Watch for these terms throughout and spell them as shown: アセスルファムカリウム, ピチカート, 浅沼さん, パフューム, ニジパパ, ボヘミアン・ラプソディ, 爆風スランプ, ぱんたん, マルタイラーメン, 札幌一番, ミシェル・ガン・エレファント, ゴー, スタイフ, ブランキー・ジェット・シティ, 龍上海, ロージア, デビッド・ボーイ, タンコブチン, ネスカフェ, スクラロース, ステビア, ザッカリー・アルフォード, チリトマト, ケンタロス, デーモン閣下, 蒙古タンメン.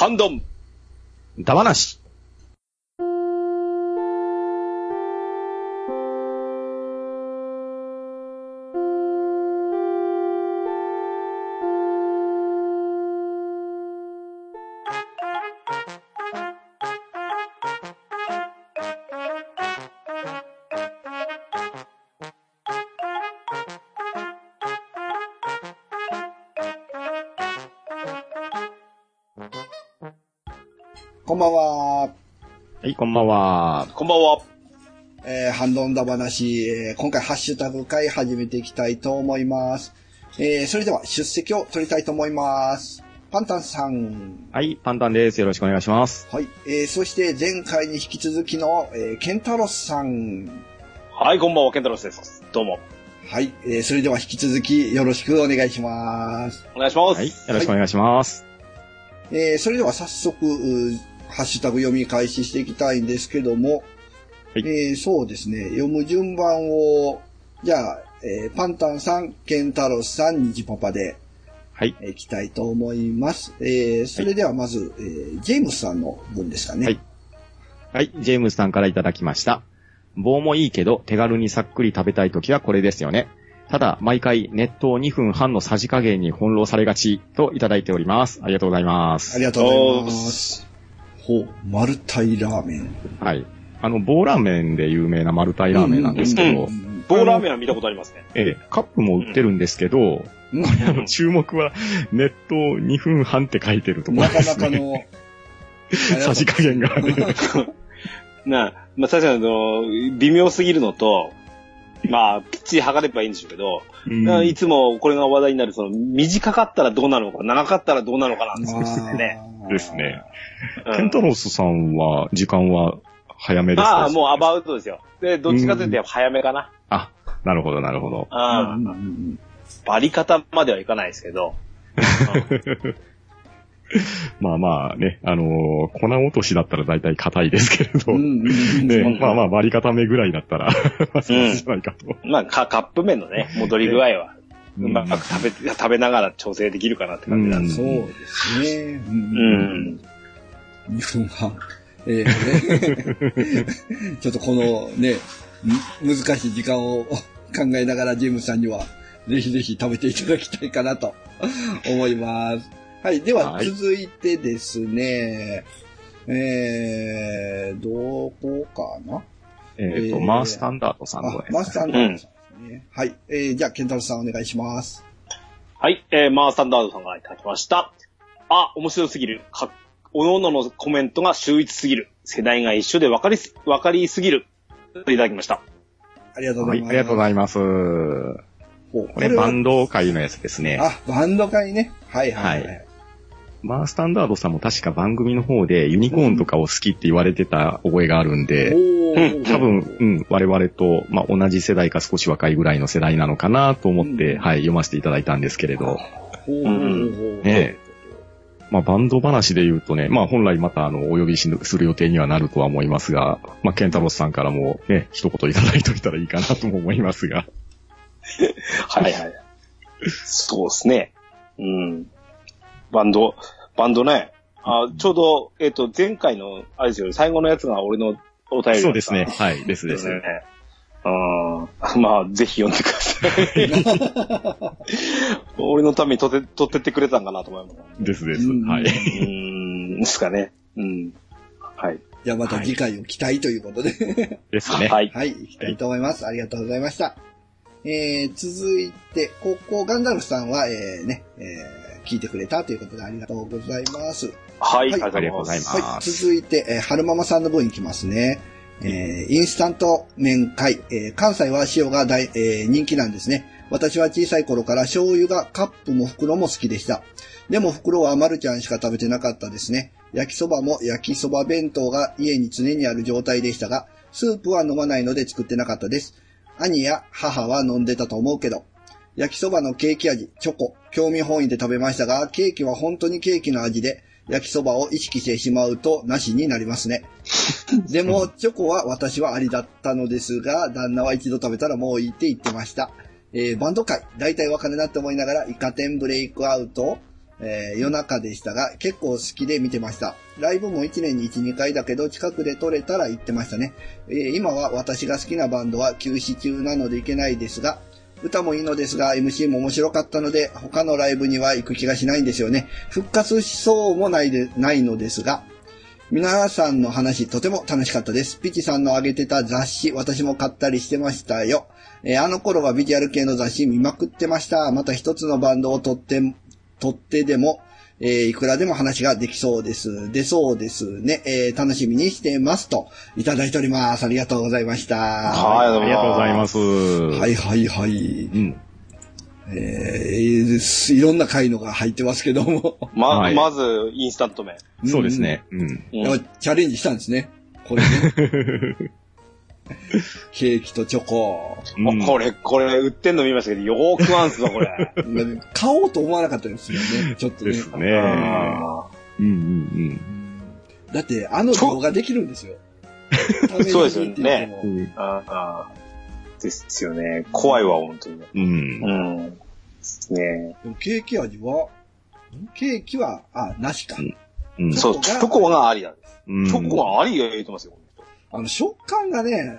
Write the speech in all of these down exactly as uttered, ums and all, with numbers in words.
ハンドンダマナシ。こんばんは。はい、こんばんは。こんばんは。えー、ハンドンダ話、えー、今回ハッシュタグ会始めていきたいと思います。えー、それでは出席を取りたいと思います。パンタンさん。はい、パンタンです。よろしくお願いします。はい、えー、そして前回に引き続きの、えー、ケンタロスさん。はい、こんばんは、ケンタロスです。どうも。はい、えー、それでは引き続きよろしくお願いします。お願いします。はい、よろしくお願いします。はい、えー、それでは早速、ハッシュタグ読み開始していきたいんですけども、はい、えー、そうですね、読む順番を、じゃあ、えー、パンタンさん、ケンタロスさん、ニジパパで、はい。いきたいと思います。えー、それではまず、はい、えー、ジェームスさんの文ですかね。はい。はい、ジェームスさんからいただきました。棒もいいけど、手軽にさっくり食べたいときはこれですよね。ただ、毎回、熱湯にふんはんのさじ加減に翻弄されがちといただいております。ありがとうございます。ありがとうございます。ほう、マルタイラーメン。はい。あの、棒ラーメンで有名なマルタイラーメンなんですけど。うんうんうん、棒ラーメンは見たことありますね。ええ、カップも売ってるんですけど、うん、これあの、注目は、熱湯にふんはんって書いてるところですね。なかなかの、さじ加減がね。なあ、まあ、確かにあの、微妙すぎるのと、まあ、きっちり測ればいいんでしょうけど、うん、いつもこれが話題になる、その、短かったらどうなのか、長かったらどうなのかなんですよね。ですね。ケンタロスさんは、時間は早めですか？ああ、もうアバウトですよ。で、どっちかというと早めかな。あ、なるほど、なるほど。ああ、うん、バリ方まではいかないですけど。まあまあね、あのー、粉落としだったら大体硬いですけれど、うんうんね、まあまあバリ固めぐらいだったら、そうじゃないかと。まあカップ麺のね、戻り具合は、うまく食べ、食べながら調整できるかなって感じなんです、うん、そうですね。うん。にふんはん。えー、ね、ちょっとこのね、難しい時間を考えながらジェームさんには、ぜひぜひ食べていただきたいかなと思います。はい。では、続いてですね、はい、えー、どこかなえっと、えー、マースタンダードさんの方です。マースタンダードさんですね。うん、はい。えー、じゃあ、ケンタロスさんお願いします。はい。えー、マースタンダードさんがいただきました。あ、面白すぎる。か、おのおののコメントが秀逸すぎる。世代が一緒で分かりす、分かりすぎる。といただきました。ありがとうございます。はい、ありがとうございます。これバンド会のやつですね。あ、バンド会ね。はいはい、はい。はい、マースタンダードさんも確か番組の方でユニコーンとかを好きって言われてた覚えがあるんで、うん、多分、うん、我々と、まあ、同じ世代か少し若いぐらいの世代なのかなと思って、うん、はい、読ませていただいたんですけれど、うん、ね、まあ、バンド話で言うとね、まあ、本来またあのお呼びする予定にはなるとは思いますが、まあ、ケンタロスさんからもね、一言いただいといたらいいかなとも思いますが。はいはい。そうですね。うん。バンド、バンドね。あ、ちょうど、えっと、前回の、あれですよ、最後のやつが俺のお便り。そうですね。はい。ですですね。あ、まあ、ぜひ読んでください。俺のために取って、取ってってくれたんかなと思います。ですです。はい。うん。ですかね。うん。はい。じゃあまた次回を期待ということで。ですね。はい。はい。行きたいと思います。ありがとうございました。えー、続いて、ここ、ガンダルフさんは、えー、ね、えー、聞いてくれたということでありがとうございます。はい、はい、ありがとうございます。はい、続いて、えー、春ママさんの分いきますね。えー、インスタント麺会、えー、関西は塩が大、えー、人気なんですね。私は小さい頃から醤油がカップも袋も好きでした。でも袋はまるちゃんしか食べてなかったですね。焼きそばも焼きそば弁当が家に常にある状態でしたが、スープは飲まないので作ってなかったです。兄や母は飲んでたと思うけど、焼きそばのケーキ味、チョコ、興味本位で食べましたが、ケーキは本当にケーキの味で、焼きそばを意識してしまうとなしになりますね。でも、チョコは私はありだったのですが、旦那は一度食べたらもういいって言ってました。えー、バンド界、大体わかるなって思いながら、イカ天ブレイクアウト、えー、夜中でしたが結構好きで見てました。ライブもいちねんに いち,に 回だけど近くで撮れたら行ってましたね、えー、今は私が好きなバンドは休止中なので行けないですが、歌もいいのですが エムシー も面白かったので他のライブには行く気がしないんですよね。復活しそうもないで、ないのですが、皆さんの話とても楽しかったです。ピチさんの上げてた雑誌私も買ったりしてましたよ、えー、あの頃はビジュアル系の雑誌見まくってました。また一つのバンドを撮って撮ってでも、えー、いくらでも話ができそうです出そうですね、えー、楽しみにしてますといただいております。ありがとうございました。はい、ありがとうございます。はいはいはい、うん、えー、いろんな回のが入ってますけども。ま、はい、まず、インスタント麺。そうですね。うん。うん、チャレンジしたんですね。これね。ケーキとチョコ。うん、これ、これ、売ってんの見ましたけど、よーくあんすぞ、これ。買おうと思わなかったですよね。ちょっとね。ですね。うんうんうん。だって、あの動画できるんですよ。そうですよね。うん、ああですよね。怖いわ、本当に。うん。うん。ですね。でもケーキ味は、ケーキは、あ、なしか。うん。そう、チョコがありなんです。うん、チョコがあり言ってますよ。あの、食感がね、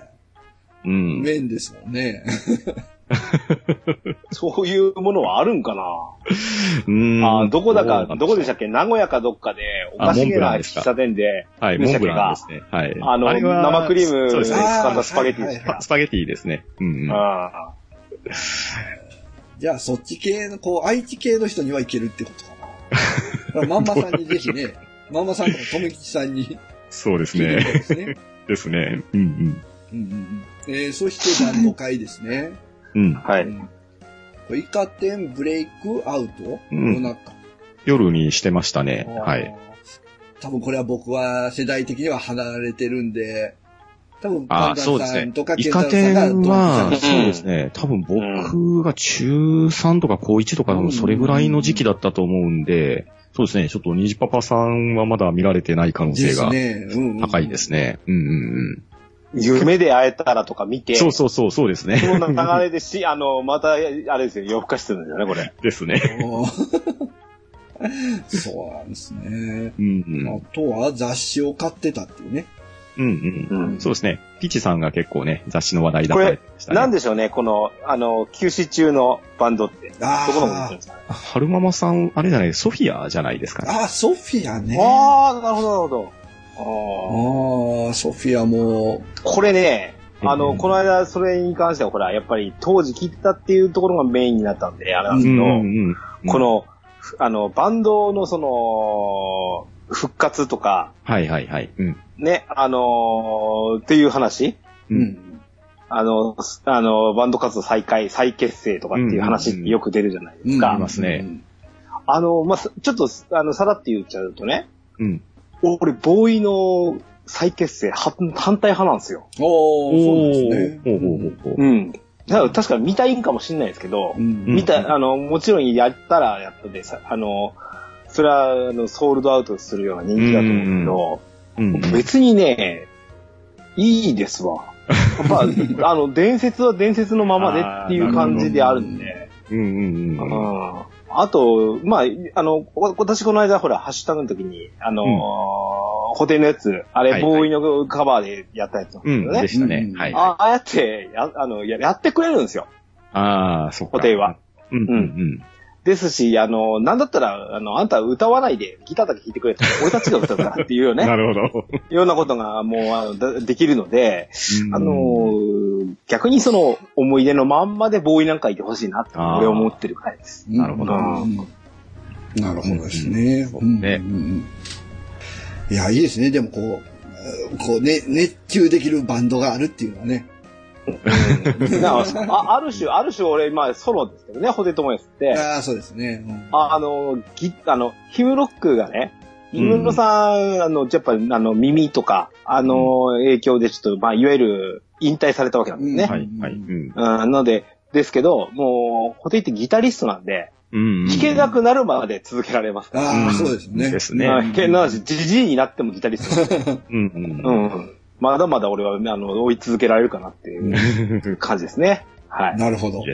うん。麺ですもんね。そういうものはあるんかな。うん。あ、どこだか、どこでしたっけ、名古屋かどっかで、おかしげな喫茶店で、はい、モンブランですね。はい。あの、あ生クリーム使ったスパゲティですね、はいはいはい。スパゲティですね。うん、うん。あじゃあ、そっち系の、こう、愛知系の人にはいけるってことかな。まんまさんにぜひね、まんまさんととめきちさんに。そうですね。ですね。ですね。うんうん。うんうん、えー、そして、団の会ですね。うん、はい。うん、イカ天ブレイクアウト、うん、夜中。夜にしてましたね。はい。多分これは僕は世代的には離れてるんで、多分パンダさんとかケンタロウさんがどうか。そうですね。多分僕が中さんとか高いちとかのそれぐらいの時期だったと思うんで、そうですね。ちょっとニジパパさんはまだ見られてない可能性が高いですね。うんうんうん。夢で会えたらとか見て。そうそうそう、そうですね。その流れですし、あの、また、あれですよ、夜更かしするんですよね、これ。ですね。そうなんですね。うんうん、あとは雑誌を買ってたっていうね。うんうん。うん、そうですね。ピチさんが結構ね、雑誌の話題だったりした、ね。これ、なんでしょうね、この、あの、休止中のバンドって。ああ。どこのことですかね。はるままさん、あれじゃない、ソフィアじゃないですかね。ああ、ソフィアね。ああ、なるほど、なるほど。ああ、ソフィアも。これね、あの、うん、この間、それに関しては、ほら、やっぱり当時聴いてたっていうところがメインになったんで、あれなんですけど、うんうんうん、この、あの、バンドのその、復活とか、はいはいはい。うん、ね、あのー、っていう話、うん、あの、あの、バンド活動再開、再結成とかっていう話ってよく出るじゃないですか。ありますね。あの、まあ、ちょっと、あの、さらって言っちゃうとね、うん俺、ボーイの再結成、反対派なんですよ。おー、そうですね。ほうほうほう。うん。だから確か見たいんかもしれないですけど、うん、見た、あの、もちろんやったらやったで、あの、それは、あの、ソールドアウトするような人気だと思うけど、うんうん、別にね、いいですわ。まあ、あの、伝説は伝説のままでっていう感じであるんで、うんうんうん。ああと、まあ、あの、私この間、ほら、ハッシュタグの時に、あのーうん、補填のやつ、あれ、はいはい、ボーイのカバーでやったやつなんですよね。うん、でしたね。うん、はい、はい。ああやって、や、あの、やってくれるんですよ。ああ、そっか。補填は。うん、うん、うん。ですし、あの、なんだったら、あの、あんた歌わないで、ギターだけ弾いてくれって、俺たちが歌うからっていうよね。なるほど。ようなことが、もうあの、できるので、あのー、逆にその、思い出のまんまでボーイなんかいてほしいなって、俺は思ってるくらいです。なるほど。なるほどですね。うん、ね、うんうんうん。いや、いいですね。でもこう、こうね、熱中できるバンドがあるっていうのはね。あ, ある種、ある種俺、まあ、ソロですけどね、ホテトモヤスって。ああ、そうですね。うん、あ, あの、ギあの、ヒムロックがね、ヒムロさん、うん、あの、やっぱり、あの、耳とか、あの、影響でちょっと、まあ、いわゆる、引退されたわけなんですね。うん、はい、はい。うん。なので、ですけど、もう、ホテってギタリストなんで、うん、弾けなくなるまで続けられますから。ああ、そうですね。ですね。弾けなし、じじいになってもギタリストなんで。うんうん。うんまだまだ俺は、ね、あの、追い続けられるかなっていう感じですね。はい。なるほど。うん、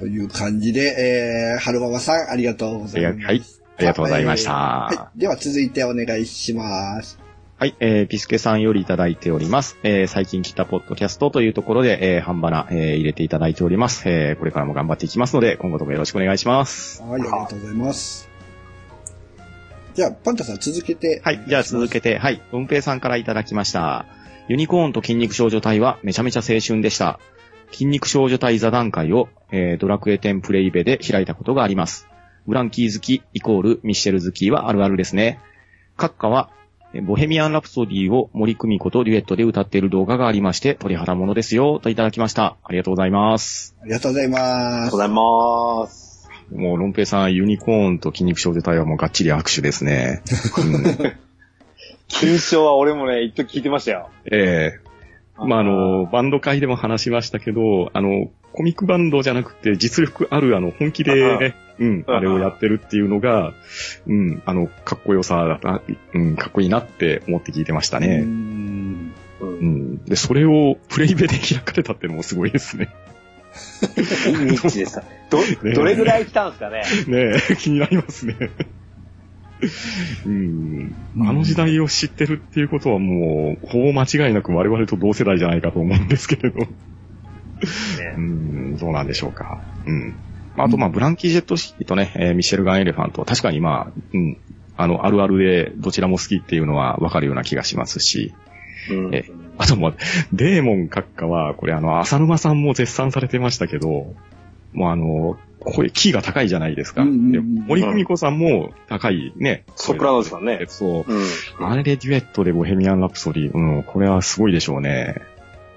という感じで、えー、春ママさんありがとうございます。はい、ありがとうございました。はい、では続いてお願いします。はい、えー、ピスケさんよりいただいております。えー、最近来たポッドキャストというところで、えー、半ばな、えー、入れていただいております。えー、これからも頑張っていきますので、今後ともよろしくお願いします。はい、ありがとうございます。じゃあ、パンタさん続けて。はい、じゃあ続けて、はい、うんぺいさんからいただきました。ユニコーンと筋肉少女隊はめちゃめちゃ青春でした。筋肉少女隊座談会を、えー、ドラクエじゅうプレイベで開いたことがあります。ブランキー好きイコールミシェル好きはあるあるですね。閣下は、ボヘミアンラプソディを森久美子とデュエットで歌っている動画がありまして、鳥肌ものですよ、といただきました。ありがとうございます。ありがとうございます。ありがとうございます。もう、ロンペイさん、ユニコーンと筋肉少女隊はもうがっちり握手ですね。金賞は俺もね、一度聞いてましたよ。ええー。まあ、あの、バンド会でも話しましたけど、あの、コミックバンドじゃなくて、実力ある、あの、本気で、ね、うん、あれをやってるっていうのが、うん、あの、かっこよさだな、うん、かっこいいなって思って聞いてましたね。うん、うん。で、それをプレイベで開かれたっていうのもすごいですね。ニッチでしたね。ど、どれぐらい来たんですかね。ねえ、気になりますね。うん。あの時代を知ってるっていうことはもう、ほぼ間違いなく我々と同世代じゃないかと思うんですけれど。ね、うん、どうなんでしょうか。うん。あと、まあ、ブランキー・ジェット・シティとね、えー、ミシェル・ガン・エレファントは確かにまあ、うん、あの、あるあるでどちらも好きっていうのはわかるような気がしますし、うん、えあとも、デーモン閣下は、これあの、浅沼さんも絶賛されてましたけど、もうあの、声、キーが高いじゃないですか。うんうんうん、で森久美子さんも高いね。ソプラノさんね。そう、うん。あれでデュエットでボヘミアン・ラプソディ、うん、これはすごいでしょうね。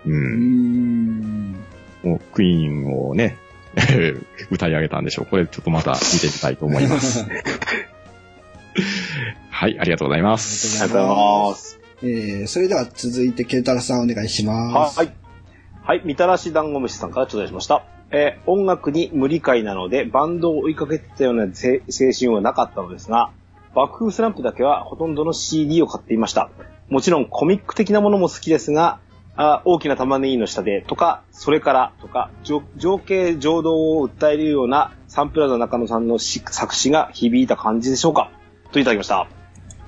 うん。うーんもうクイーンをね、歌い上げたんでしょう。これちょっとまた見てみたいと思います。はい、ありがとうございます。ありがとうございます。えー、それでは続いてケンタラさんお願いします。はい。はい、みたらし団子虫さんから頂戴しました。えー、音楽に無理解なのでバンドを追いかけてたような青春はなかったのですが、爆風スランプだけはほとんどの シーディー を買っていました。もちろんコミック的なものも好きですが、あ大きな玉ねぎの下でとか、それからとか、情景情動を訴えるようなサンプラザ中野さんの作詞が響いた感じでしょうかといただきました。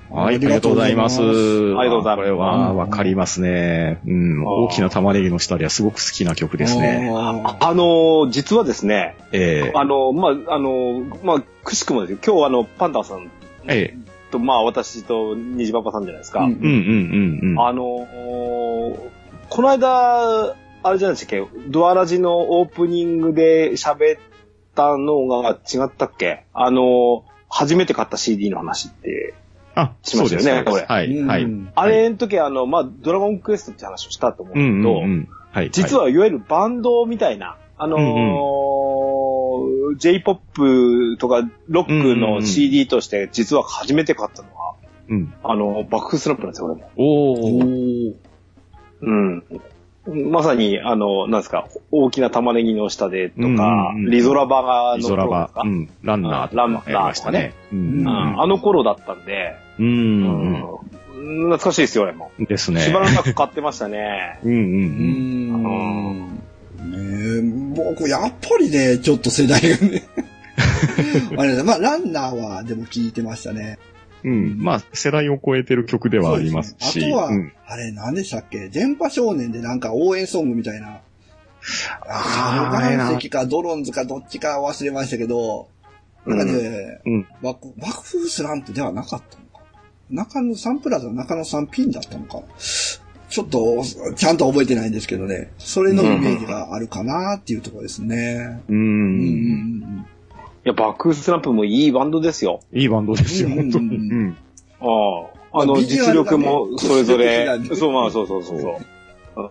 はい、ありがとうございます。ありがとうございます。これはわかりますね。うん、大きな玉ねぎの下ではすごく好きな曲ですね。あ, あの実はですね、えー、あのまああのまあくしくもですけど、今日あのパンダさんと、えー、まあ私と虹パパさんじゃないですか。うんうんうんうん。あのこの間あれじゃないですか、ドアラジのオープニングで喋ったのが違ったっけ？あの初めて買った シーディー の話って。あ、しましたよね、これ。はい、はい。あれの時、あの、まあ、ドラゴンクエストって話をしたと思うんだけど、うんうんうんはい、実はいわゆるバンドみたいな、あのーうんうん、J-ポップ とかロックの シーディー として、実は初めて買ったのは、うんうん、あの、バックスランプなんですよ、俺も。おー。うん。まさに、あの、なんですか、大きな玉ねぎの下でとか、うんうん、リゾラバのリゾラバ、うん、ランナーとか、ランナーとかね、うんうん。あの頃だったんで、うんうん、懐かしいですよ、俺も。ですね。しばらく買ってましたね。うんうんうん。ねえ、僕、やっぱりね、ちょっと世代がね。あれだ、まあ、ランナーはでも聞いてましたね。うん。まあ、世代を超えてる曲ではありますし。すね、あとは、うん、あれ何でしたっけ電波少年でなんか応援ソングみたいな。ああ、岩石かドロンズかどっちか忘れましたけど、なんかね、うん、爆風スランプではなかったのか。中野サンプラザの中野さんピンだったのか。ちょっと、ちゃんと覚えてないんですけどね。それのイメージがあるかなっていうところですね。うん。うんうんいや、バックスランプもいいバンドですよ。いいバンドですよ、うんうんうん、本当に。うん。ああ。あの、実力もそれぞれ。そう、まあ、そうそうそうそう。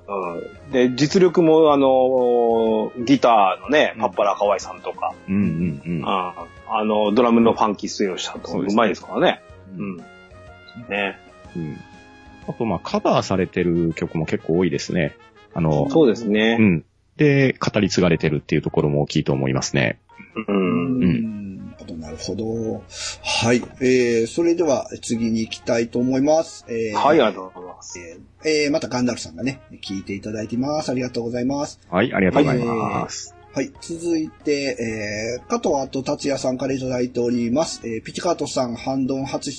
うん、で、実力も、あの、ギターのね、パッパラカワイさんとか。うんうんうん。あ, あの、ドラムのファンキースイヨシさんとか、うまいですからね。うん。ね。うん。あと、まあ、カバーされてる曲も結構多いですね。あの、そうですね。うん。で、語り継がれてるっていうところも大きいと思いますね。うんうん、あとなるほど。はい。えー、それでは次に行きたいと思います。えー、はい、ありがとうございます。えー、またガンダルさんがね、聞いていただいてます。ありがとうございます。はい、ありがとうございます。えーはい。続いて、えー、加藤あと達也さんからいただいております。えー、ピチカートさん、反動初、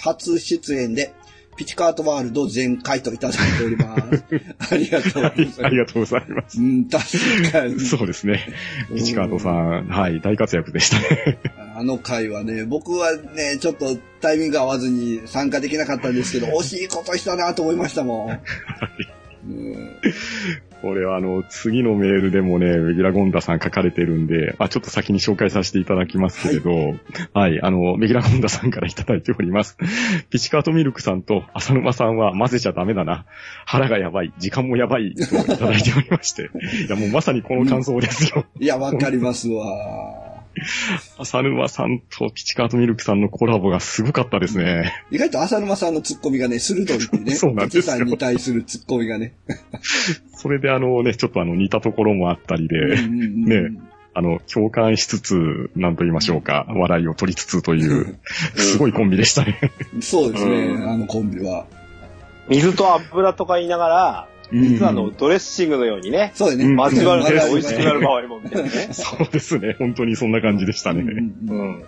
初出演で、ピチカートワールド全開といただいております。ありがとうございます。ありがとうございます。うん、確かに。そうですね。ピチカートさん、はい、大活躍でしたね。あの回はね、僕はね、ちょっとタイミング合わずに参加できなかったんですけど、惜しいことしたなと思いましたもん。はい。うんこれはあの、次のメールでもね、ウギラゴンダさん書かれてるんで、まあ、ちょっと先に紹介させていただきますけれど、はい、はい、あの、ウギラゴンダさんからいただいております。ピチカートミルクさんと浅沼さんは混ぜちゃダメだな。腹がやばい、時間もやばい、といただいておりまして。いや、もうまさにこの感想ですよ。いや、わかりますわ。浅沼さんとピチカートミルクさんのコラボがすごかったですね。意外と浅沼さんのツッコミがね、鋭いってね。そうなんですよ。ピチさんに対するツッコミがね。それであのね、ちょっとあの似たところもあったりで、うんうんうん、ね、あの、共感しつつ、なんと言いましょうか、笑いを取りつつという、すごいコンビでしたね。そうですね、うん、あのコンビは。水と油とか言いながら、実はあの、ドレッシングのようにね。そうですね。交わるのが美味しくなる場合もみたいなね。そうですね。本当にそんな感じでしたね。うん。うん、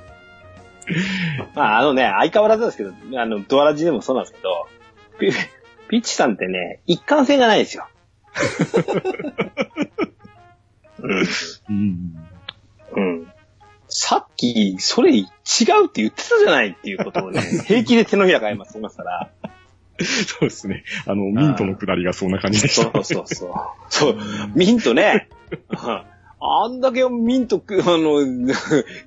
まあ、あのね、相変わらずですけど、あの、ドアラジでもそうなんですけど、ピ, ピッチさんってね、一貫性がないんですよ。うん。うん。さっき、それ違うって言ってたじゃないっていうことをね、平気で手のひら返しますから。そうですね。あの、ミントの下りがそんな感じでした、ね。そうそうそう。そう、ミントね。あんだけミント、あの、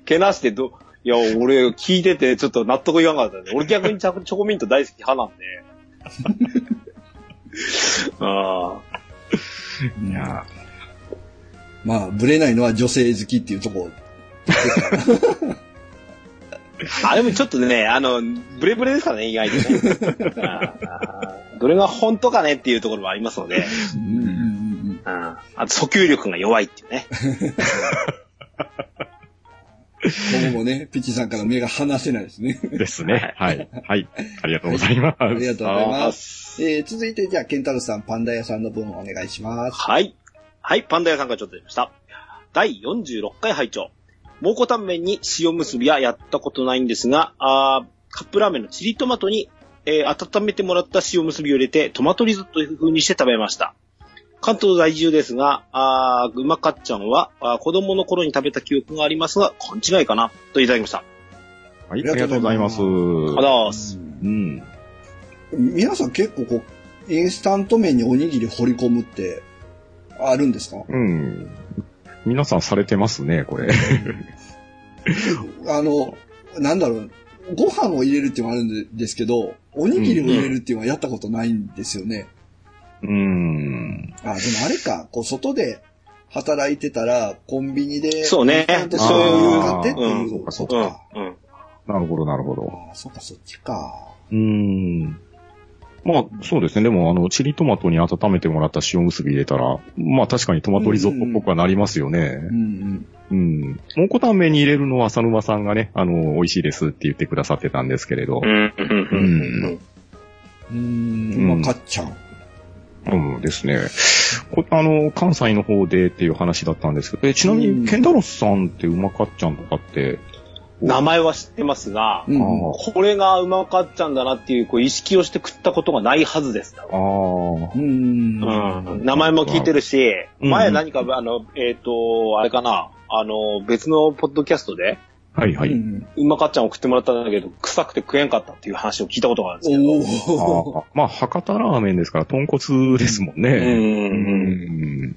けなしてど、いや、俺聞いててちょっと納得いかなかったんで、俺逆にチョコミント大好き派なんで。ああ。いや。まあ、ブレないのは女性好きっていうところ。あれもちょっとね、あの、ブレブレですからね、意外とね。どれが本当かねっていうところもありますので。うんうんうん、あ, あと、訴求力が弱いっていうね。今後もね、ピチさんから目が離せないですね。ですね。はい。はい。ありがとうございます。はい、ありがとうございます。えー、続いて、じゃあ、ケンタルさん、パンダ屋さんの分をお願いします。はい。はい、パンダ屋さんからちょっと出ました。だいよんじゅうろっかい拝聴。蒙古タンメンに塩むすびはやったことないんですが、あカップラーメンのチリトマトに、えー、温めてもらった塩むすびを入れてトマトリゾットという風にして食べました。関東在住ですが、あうまかっちゃんはあ子供の頃に食べた記憶がありますが、勘違いかなといただきました。はい、ありがとうございます。ありがとうございます。うん。皆さん結構こう、インスタント麺におにぎり掘り込むってあるんですか？うん。皆さんされてますね、これ。あの、なんだろう、ご飯を入れるっていうのもあるんですけど、おにぎりを入れるっていうのはやったことないんですよね。うん。あ、でもあれか、こう、外で働いてたら、コンビニで、そうね、そういう買ってっていうことか。なるほど、なるほど。あ、そっか、そっちか。うん。まあ、そうですね。でも、あの、チリトマトに温めてもらった塩むすび入れたら、まあ確かにトマトリゾットっぽくはなりますよね。うん、うん。うん。蒙古タンメンに入れるのは浅沼さんがね、あの、美味しいですって言ってくださってたんですけれど。うん。うん。うん。うん。まあ、かっちゃん。うんですね。こあの、関西の方でっていう話だったんですけど、えちなみに、ケンタロスさんってうまかっちゃんとかって、名前は知ってますが、うん、これがうまかっちゃんだなっていう、こう意識をして食ったことがないはずです。ああ、うん、うん。名前も聞いてるし、うん、前何か、あの、えっと、あれかな、あの、別のポッドキャストで、はいはい。うまかっちゃんを食ってもらったんだけど、臭くて食えんかったっていう話を聞いたことがあるんですけど。あまあ、博多ラーメンですから、豚骨ですもんね。うん。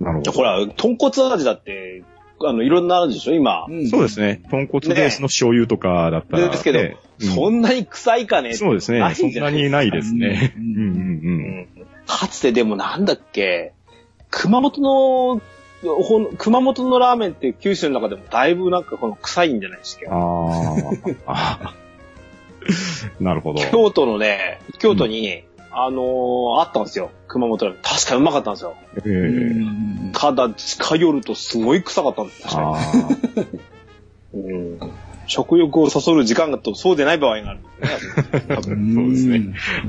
なるほど。ほら、豚骨味だって、あの、いろんなあるでしょ、今、うん。そうですね。豚骨ベースの醤油とかだったら、ね。ですけど、ね、そんなに臭いかね、うん、そうですね。そんなにないですね。うんうんうんうん、かつてでもなんだっけ、熊本の、熊本のラーメンって九州の中でもだいぶなんかこの臭いんじゃないですか。ああ。なるほど。京都のね、京都に、うん、あのー、あったんですよ。熊本ラーメン。確かにうまかったんですよ。えー、ただ、近寄るとすごい臭かったんですよ。あうん、食欲をそそる時間だとそうでない場合があるんですね。多分そうです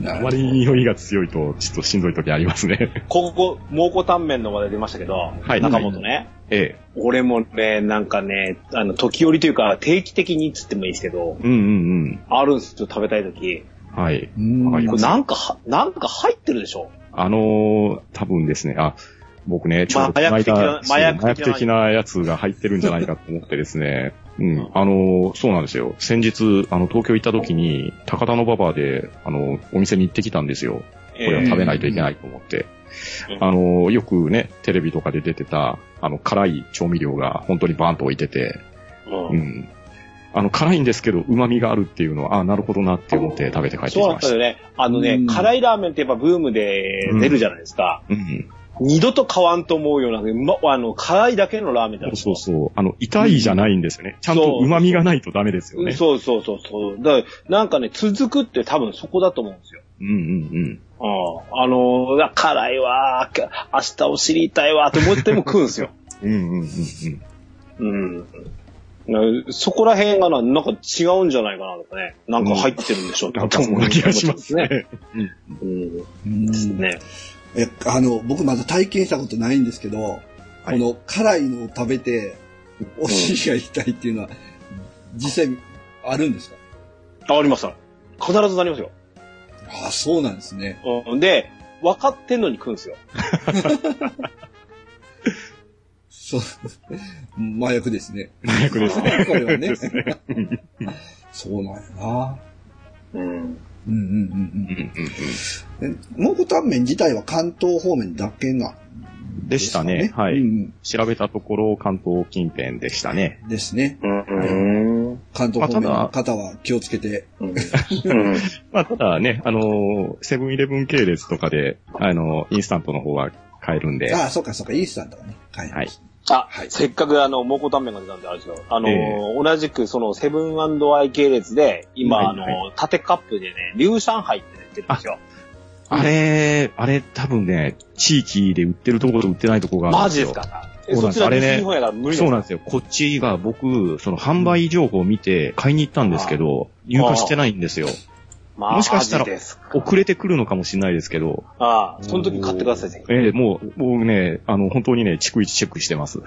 ね。あまり匂いが強いとちょっとしんどい時ありますね。ここ蒙古タンメンの話題出ましたけど、はい、中本ね、はいええ、俺もねなんかねあの時折というか定期的につってもいいですけど、うんうんうん、あるんですよ食べたい時。はい。うんなんかなんか入ってるでしょ。あのー、多分ですねあ。僕ね、ちょっと麻薬的なやつが入ってるんじゃないかと思ってですね。うん。あの、そうなんですよ。先日、あの、東京行った時に、高田馬場で、あの、お店に行ってきたんですよ。これは食べないといけないと思って。えー、あの、よくね、テレビとかで出てた、あの、辛い調味料が本当にバーンと置いてて、うん。うんあの、辛いんですけど、旨味があるっていうのは、ああ、なるほどなって思って食べて帰ってきました。そうだったよね。あのね、うん、辛いラーメンってやっぱブームで出るじゃないですか。うん。うん二度と買わんと思うような、ま、あの、辛いだけのラーメンだと。そうそう。あの、痛いじゃないんですよね。うん、ちゃんと旨味がないとダメですよね。そうそうそうそう。だから、なんかね、続くって多分そこだと思うんですよ。うんうんうん。あ, あの、辛いわ、明日を知りたいわ、と思っても食うんですよ。うんうんうんうん。うん。そこら辺がな、なんか違うんじゃないかなとかね。なんか入ってるんでしょうってことも気がしますね。うん。ですね。え、あの、僕まだ体験したことないんですけど、はい、この辛いのを食べて、お尻が痛いっていうのは、実際あるんですか？あ、ありました。必ずなりますよ。あ、そうなんですね。うん、で、分かってんのに食うんですよ。そう。麻薬ですね。麻薬ですね。これはね。そうなんやな。うんうんうんうんうんうん。蒙古タンメン自体は関東方面だけな、ね。でしたね。はい、うん。調べたところ関東近辺でしたね。ですね。うんはい、関東方面の方は気をつけて。まあただね、あの、セブンイレブン系列とかで、あの、インスタントの方は買えるんで。ああ、そうかそうか、インスタントはね。買えるんですね。はいあ、はい、せっかくあの、蒙古タンメンが出たんであれですよ。あのーえー、同じくその、セブン&アイ系列で、今、はいはい、あのー、縦カップでね、龍上海って出てるんですよ。あ, あれ、あれ多分ね、地域で売ってるところと売ってないところがあるんですよ。マジですか？え、そちら西日本やから無理。そうなんですよ。こっちが僕、その販売情報を見て買いに行ったんですけど、入荷してないんですよ。もしかしたら遅れてくるのかもしれないですけど。ああ、その時買ってください。ええー、もう、もうね、あの、本当にね、逐一チェックしてます。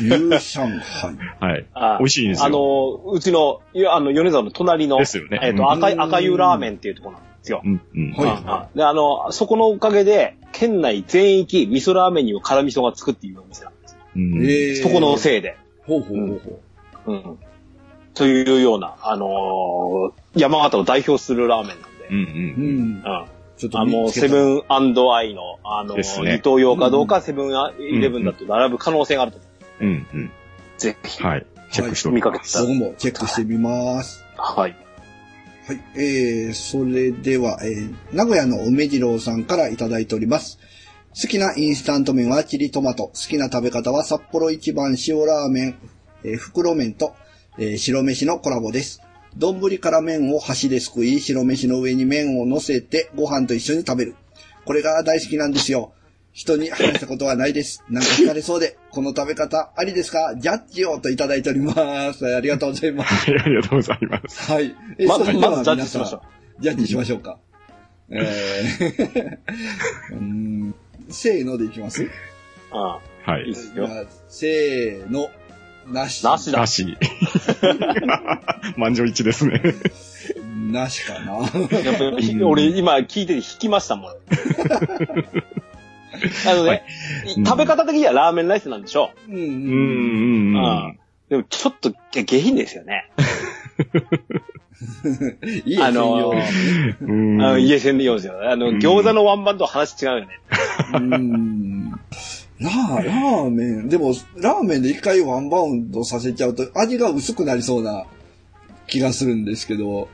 龍上海。はいああ。美味しいんですよ。あの、うちの、あの、米沢の隣の、ですよね、えっ、ー、と、赤い、赤湯ラーメンっていうところなんですよ。うん、うん。はい、はい。で、あの、そこのおかげで、県内全域、味噌ラーメンには辛味噌がつくっていうお店なんですよ。うん、えー。そこのせいで。ほうほうほう。うん。うんというような、あのー、山形を代表するラーメンなんで。うんうんうん。うん、ちょっとあの、セブン&アイの、あの、ね、伊東洋かどうか、うんうん、セブンイレブンだと並ぶ可能性があると思う。うんうん。ぜひ。はい。チェックしてみかけてた。僕もチェックしてみます。はい。はい。えー、それでは、えー、名古屋の梅次郎さんからいただいております。好きなインスタント麺はチリトマト。好きな食べ方は札幌一番塩ラーメン、えー、袋麺と、えー、白飯のコラボです。丼から麺を箸ですくい、白飯の上に麺を乗せてご飯と一緒に食べる。これが大好きなんですよ。人に話したことはないです。なんか聞かれそうで、この食べ方ありですか？ジャッジをといただいております。ありがとうございます。ありがとうございます。はい。えー、まず、まずジャッジしましょう。ジャッジしましょうか。えー、うーんせーのでいきます？ああ、はい。いいですよ。せーの。なし。なしだ。なし。満場一致ですね。なしかな。やっぱり俺今聞いてて引きましたもん。あのね、はい、食べ方的にはラーメンライスなんでしょう。うんうんうん。ああでもちょっと下品ですよね。いいですね。あのー、家専用ですよ。あの、餃子のワンバンと話違うよね。うんラー、ラーメン。でも、ラーメンで一回ワンバウンドさせちゃうと味が薄くなりそうな気がするんですけど。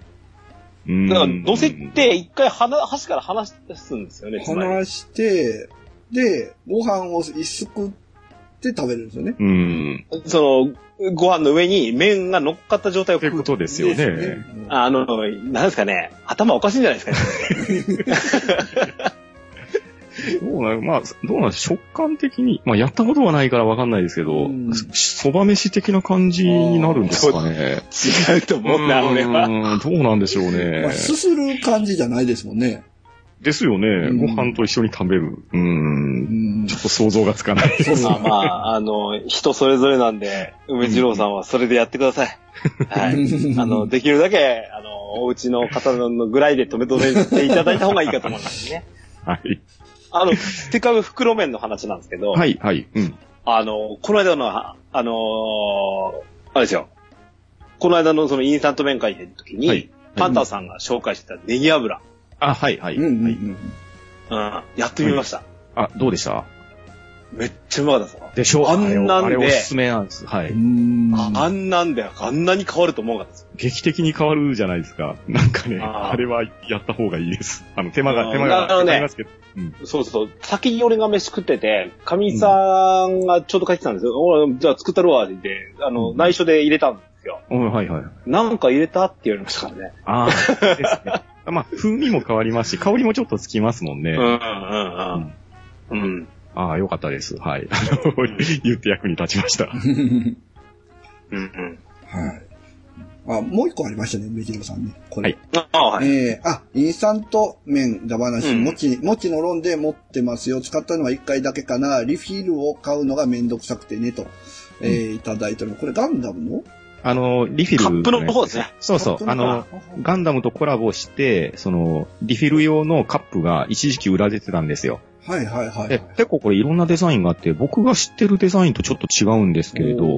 うん。だから、乗せて一回箸から離すんですよね。離して、で、ご飯をすくって食べるんですよね。うん。その、ご飯の上に麺が乗っかった状態を食う。ということですよね。ですね。あの、なんですかね、頭おかしいんじゃないですかね。どうな、まあ、どうなん、食感的に、まあ、やったことはないからわかんないですけど、そば飯的な感じになるんですかね。違うと思うな、俺は。どうなんでしょうね。まあ、すする感じじゃないですもんね。ですよね、うん。ご飯と一緒に食べる。うーん。うん、ちょっと想像がつかないです。まあまあ、あの、人それぞれなんで、梅次郎さんはそれでやってください。はい。あの、できるだけ、あの、お家の方のぐらいで止め止めていただいた方がいいかと思いますね。はい。あの、テカブ袋麺の話なんですけど。はい、はい。うん。あの、この間の、あのー、あれですよ。この間のそのインスタント麺会での時に、はいはい、パンタさんが紹介してたネギ油。あ、はい、はい。うん、うんうん。やってみました。はい、あ、どうでした？めっちゃうまかったです。でしょ？あんなんで。あれおすすめなんです。はい。うーん。あんなんで、あんなに変わると思うかったです。劇的に変わるじゃないですか。なんかね、あ, あれはやった方がいいです。あの、手間が、手間がかかりますけど、うん。そうそう。先に俺が飯食ってて、神さんがちょうど帰ってたんですよ。俺、うん、じゃあ作ったるわ、で、あの、うん、内緒で入れたんですよ。うん、はいはい。なんか入れたって言われましたからね。ああ、ですね。まあ、風味も変わりますし、香りもちょっとつきますもんね。うんうんうん。うん。うん、ああ、よかったです。はい。言って役に立ちました。うんうん。はい。あ、もう一個ありましたね、梅次郎さんね。これ。はい。あ、はい。えー、あ、インスタント麺、だ話、もち、もちの論で持ってますよ。使ったのは一回だけかな。リフィルを買うのがめんどくさくてね、と、えーうん、いただいております。これガンダムのあの、リフィル。カップの方ですね。そうそう。あの、ガンダムとコラボして、その、リフィル用のカップが一時期売られてたんですよ。はいはいはい、はい。で、結構これいろんなデザインがあって、僕が知ってるデザインとちょっと違うんですけれど、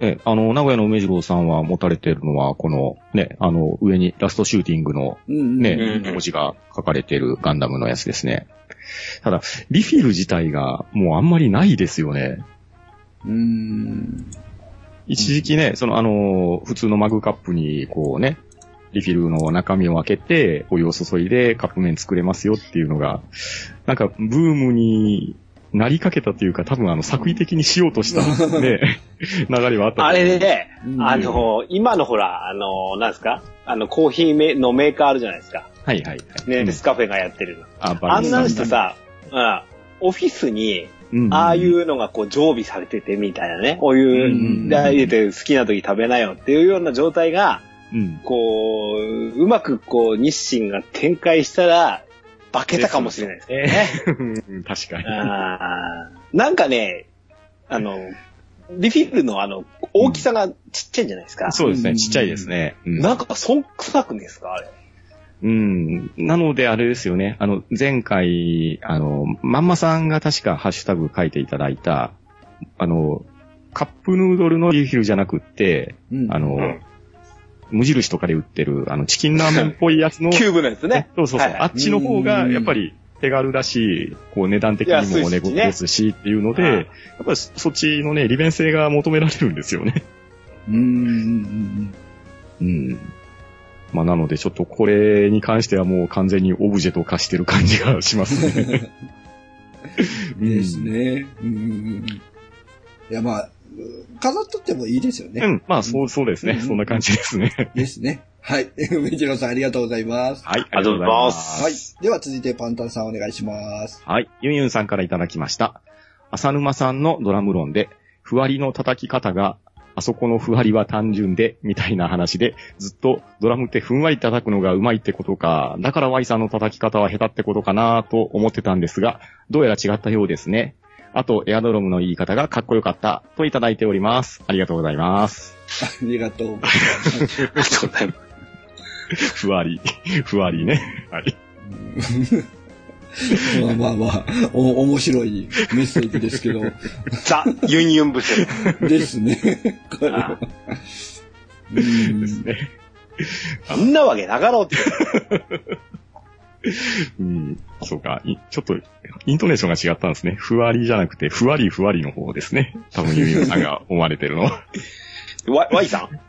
え、あの、名古屋の梅次郎さんは持たれてるのは、この、ね、あの、上にラストシューティングのね、ね、うんうん、文字が書かれてるガンダムのやつですね。ただ、リフィル自体がもうあんまりないですよね。うーん。一時期ね、そのあのー、普通のマグカップにこうね、リフィルの中身を開けてお湯を注いでカップ麺作れますよっていうのが、なんかブームになりかけたというか、多分あの作為的にしようとしたね、流れはあった。あれで、ね、あのー、今のほら、あのー、なんですか、あのコーヒーのメーカーあるじゃないですか。はいはい、はい。ね、ネスカフェがやってるの。あ、あんなのしてさ、うん、オフィスに、ああいうのがこう常備されててみたいなね、お湯入れて好きな時食べなよっていうような状態が、こう、うまくこう日清が展開したら化けたかもしれないですね。確かに。なんかね、あの、リフィルのあの、大きさがちっちゃいんじゃないですか。うん、そうですね、ちっちゃいですね。うん、なんか損臭くないですかあれ。うん。なので、あれですよね。あの、前回、あの、まんまさんが確かハッシュタグ書いていただいた、あの、カップヌードルのリフィルじゃなくって、うん、あの、うん、無印とかで売ってる、あの、チキンラーメンっぽいやつの。キューブのやつね。そうそうそう。はいはい、あっちの方が、やっぱり手軽だし、こう、値段的にもお値頃ですし、っていうので、ね、やっぱりそっちのね、利便性が求められるんですよね。うーん。うん。まあなのでちょっとこれに関してはもう完全にオブジェと化してる感じがしますね。ですね。うん。いやまあ、飾っとってもいいですよね。うん。まあそう、そうですね。うん、そんな感じですね。ですね。はい。梅次郎さんありがとうございます。はい。ありがとうございます。はい。では続いてパンタンさんお願いします。はい。ユンユンさんからいただきました。浅沼さんのドラム論で、ふわりの叩き方が、あそこのふわりは単純で、みたいな話で、ずっとドラムってふんわり叩くのがうまいってことか、だから Y さんの叩き方は下手ってことかなと思ってたんですが、どうやら違ったようですね。あと、エアドロムの言い方がかっこよかったといただいております。ありがとうございます。ありがとうございます。ありがとうございます。ふわり、ふわりね。はい。まあまあまあ、お、面白いメッセージですけど。ザ・ユンユンブセ。ですね。これは。うんですね。そんなわけなかろうって。うん、そうか。ちょっと、イントネーションが違ったんですね。ふわりじゃなくて、ふわりふわりの方ですね。多分ユンユンさんが思われてるの。わ、Y さん？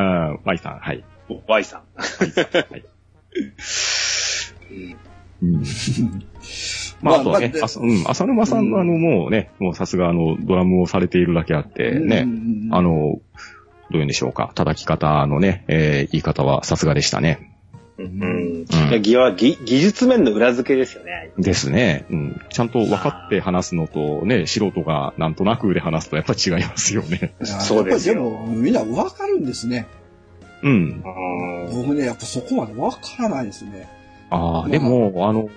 あ、Y さん、はい。Y さん。Y さん、はい。うん、まあ、あとはね、まあうん、浅沼さんのあの、もうね、うん、もうさすがあの、ドラムをされているだけあってね、うん、あの、どういうんでしょうか、叩き方のね、えー、言い方はさすがでしたね。うんうん、技は技術面の裏付けですよね。ですね、うん。ちゃんと分かって話すのとね、素人がなんとなくで話すとやっぱり違いますよね。そうですよ。でもみんな分かるんですね。うん。僕ねやっぱそこまで分からないですね。ああ、でも、あの、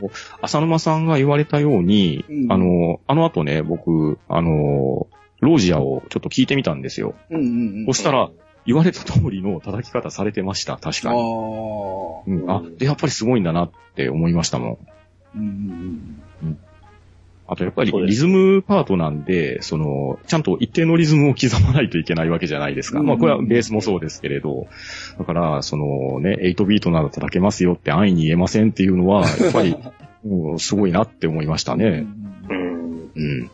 浅沼さんが言われたように、うん、あの、あの後ね、僕、あの、ロージアをちょっと聞いてみたんですよ。うんうんうん、そしたら、言われた通りの叩き方されてました、確かに。ああ、うん。あ、で、やっぱりすごいんだなって思いましたもん。うんうんうん、あと、やっぱりリズムパートなんで、その、ちゃんと一定のリズムを刻まないといけないわけじゃないですか。うんうんうん、まあ、これはベースもそうですけれど、だから、そのね、はちビートなど叩けますよって安易に言えませんっていうのは、やっぱり、うん、すごいなって思いましたね。うん。うん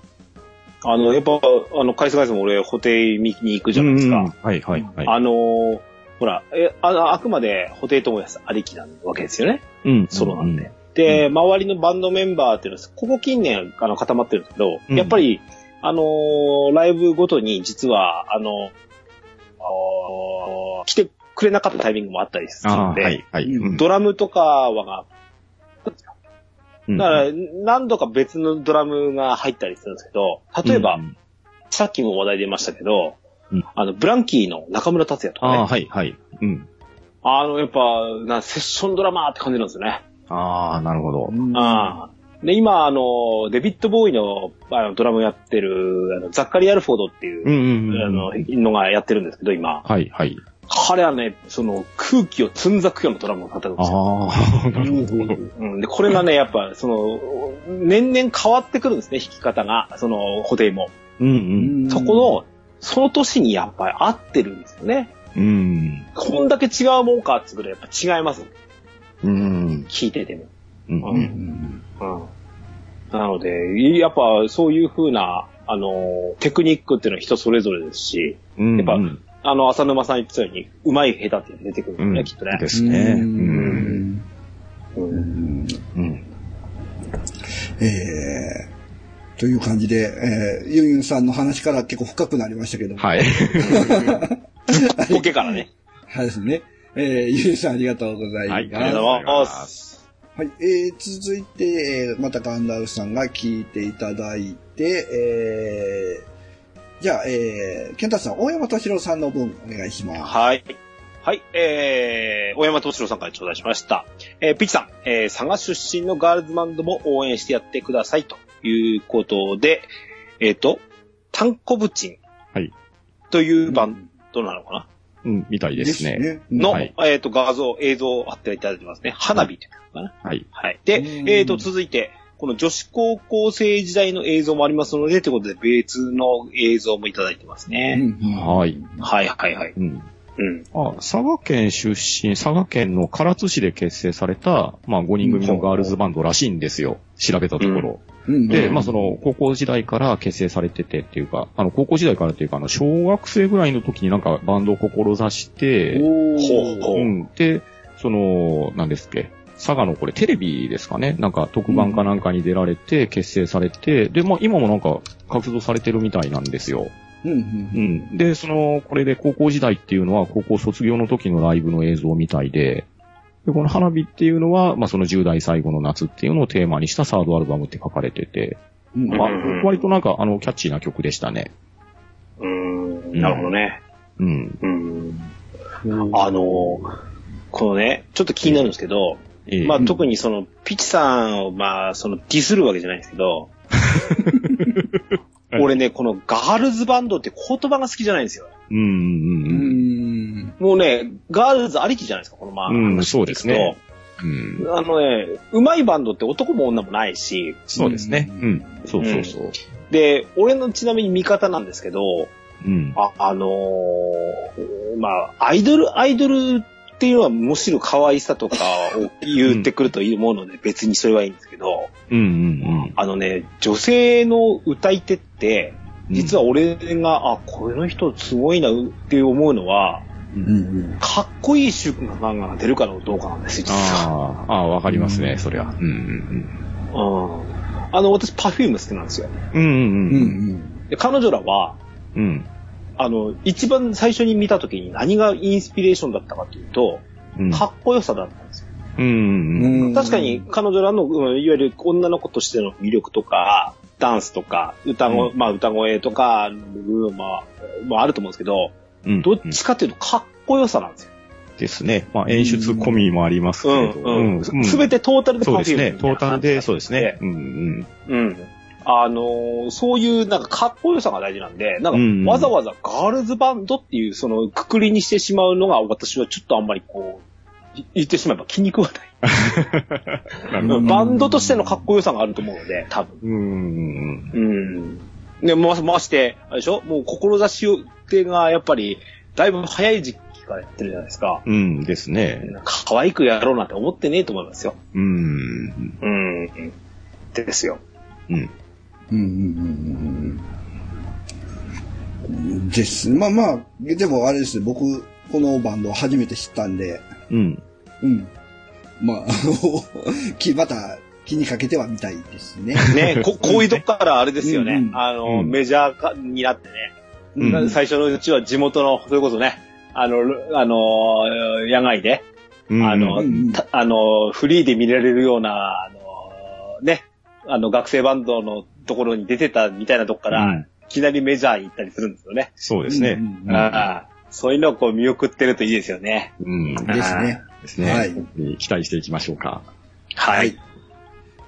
あの、やっぱ、あの、回数回数も俺、補定見に行くじゃないですか。うんうん、はいはいはい。あのー、ほら、え、あ、あくまで補定と思います。ありきなわけですよね。うん。ソロなんで。うん、で、うん、周りのバンドメンバーっていうのは、ここ近年、あの、固まってるんですけど、うん、やっぱり、あのー、ライブごとに、実は、あの、あ来てくれなかったタイミングもあったりするんで、はいはいうん、ドラムとかは、だから何度か別のドラムが入ったりするんですけど、例えば、うん、さっきも話題出ましたけど、うん、あのブランキーの中村達也とかね、あはいはい、うん、あのやっぱなセッションドラマーって感じなんですよね。ああなるほど。あで今あのデビッド・ボーイ の, あのドラムやってるあのザッカリー・アルフォードっていう、うんうんうん、あののがやってるんですけど今。はいはい。彼はね、その空気をつんざくようなドラムを叩くんですよ。ああ、なるほど、うんで。これがね、やっぱ、その、年々変わってくるんですね、弾き方が、その、補定も。うんうん。そこの、その年にやっぱり合ってるんですよね。うん。こんだけ違うもんかってくるとやっぱ違います。うん。聴いてても。うん。うん。うん、なので、やっぱそういう風な、あの、テクニックっていうのは人それぞれですし、うん、やっぱ、うんあの、浅沼さん言ってたように、うまい下手って出てくるんだね、うん、きっとね。ですね。うん。うん。うん。えー、という感じで、えー、ユンユンさんの話から結構深くなりましたけども。はい。ボケからね。はいですね。えー、ユンユンさんありがとうございます。はい、ありがとうございます。はい、えー、続いて、またガンダルフさんが聞いていただいて、えー、じゃあ、えー、健太さん、大山敏郎さんの分お願いします。はい。はい、えー、大山敏郎さんから頂戴しました。えー、ピッチさん、えー、佐賀出身のガールズバンドも応援してやってください、ということで、えっ、ー、と、タンコブチン。はい。というバンドなのかな、うん、うん、みたいですね。ですねの、はい、えっ、ー、と、画像、映像を貼っていただいてますね。花火っていうのかな、はい。はい。で、えっ、ー、と、続いて、この女子高校生時代の映像もありますので、ということで別の映像もいただいてますね。うん、はい。はいはいはい。うん。うん。あ、佐賀県出身、佐賀県の唐津市で結成された、まあごにん組のガールズバンドらしいんですよ。調べたところ。うん、で、まあその高校時代から結成されててっていうか、あの高校時代からっていうか、あの小学生ぐらいの時になんかバンドを志して、うん、で、その、なんですっけ。佐賀のこれテレビですかね、なんか特番かなんかに出られて結成されて、うん、でまあ今もなんか活動されてるみたいなんですよ。うんうんうん、でそのこれで高校時代っていうのは高校卒業の時のライブの映像みたいで、でこの花火っていうのはまあそのじゅう代最後の夏っていうのをテーマにしたサードアルバムって書かれてて、うんまあ、割となんかあのキャッチーな曲でしたね。うーん、うん、なるほどね。うん、うん、あのこのねちょっと気になるんですけど。えー、まあ特にその、ピチさんをまあそのディスるわけじゃないんですけど、俺ね、このガールズバンドって言葉が好きじゃないんですよ。うーん。もうね、ガールズありきじゃないですか、このまあ。うん、そうですね。うん、あのね、うまいバンドって男も女もないし。そうですね。うん。そうそうそう。うん、で、俺のちなみに味方なんですけど、うん、あ、あのー、まあ、アイドル、アイドル、っていうのはむしろ可愛さとかを言ってくるというもので別にそれはいいんですけど、うんうんうん、あのね女性の歌い手って実は俺があこの人すごいなって思うのは、うんうん、かっこいい瞬間が出るかどうかなんです実は。ああわかりますねそれは。うんうんうん、あ, あの私パフューム好きなんですよ。うんうんうんうん、で彼女らは。うんあの、一番最初に見たときに何がインスピレーションだったかというと、うん、かっこよさだったんですよ。うんうん、確かに彼女らの、うん、いわゆる女の子としての魅力とかダンスとか 歌, ご、うんまあ、歌声とか、うんまあ、まああると思うんですけど、うん、どっちかっていうとかっこよさなんですよ。ですね。まあ演出込みもありますけれど、うんうんうん、全てトータルで感じる。そうですね。トータルでそうですね。うんうん。うん。あのー、そういうなんかかっこよさが大事なんで、なんかわざわざガールズバンドっていうそのくくりにしてしまうのが私はちょっとあんまりこう言ってしまえば気に食わない。バンドとしてのかっこよさがあると思うので、多分。うんうん。でまましてあれでしょ、もう志を手がやっぱりだいぶ早い時期。やってるじゃないですか。うんですね。可愛くやろうなんて思ってねえと思いますよ。うん。うん。ですよ。うん。うんうんうん。です。まあまあ、でもあれですね、僕、このバンド初めて知ったんで。うん。うん。まあ、あの、また気にかけてはみたいですね。ね、こ, こういうとこからあれですよね。うんうん、あの、うん、メジャーになってね、うん。最初のうちは地元の、それこそね、あの、あの、野外で、うん、あの、うん、あの、フリーで見られるような、あの、ね、あの、学生バンドのところに出てたみたいなとこから、うん、いきなりメジャーに行ったりするんですよね。そうですね。うん、あ、そういうのをこう見送ってるといいですよね。うん。ですね。ですね。はい。期待していきましょうか。はい。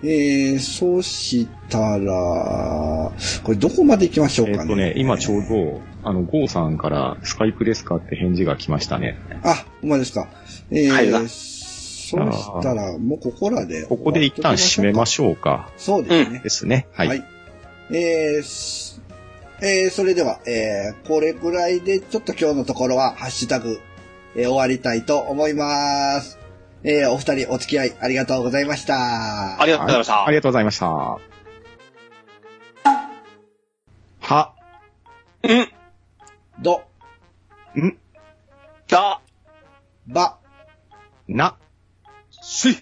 えー、そうしたら、これどこまで行きましょうかね。えっとね、今ちょうど、あの、ゴーさんからスカイプですかって返事が来ましたね。あ、ほんまですか。えー、はい、そうしたら、もうここらで。ここで一旦締めましょうか。そうですね。うん、ですね。はい。はい、えー、えー、それでは、えー、これくらいで、ちょっと今日のところは、ハッシュタグ、えー、終わりたいと思います。えー、お二人お付き合いありがとうございました。ありがとうございました。ありがとうございました。は。ん。ど。ん。だ。ば。な。し。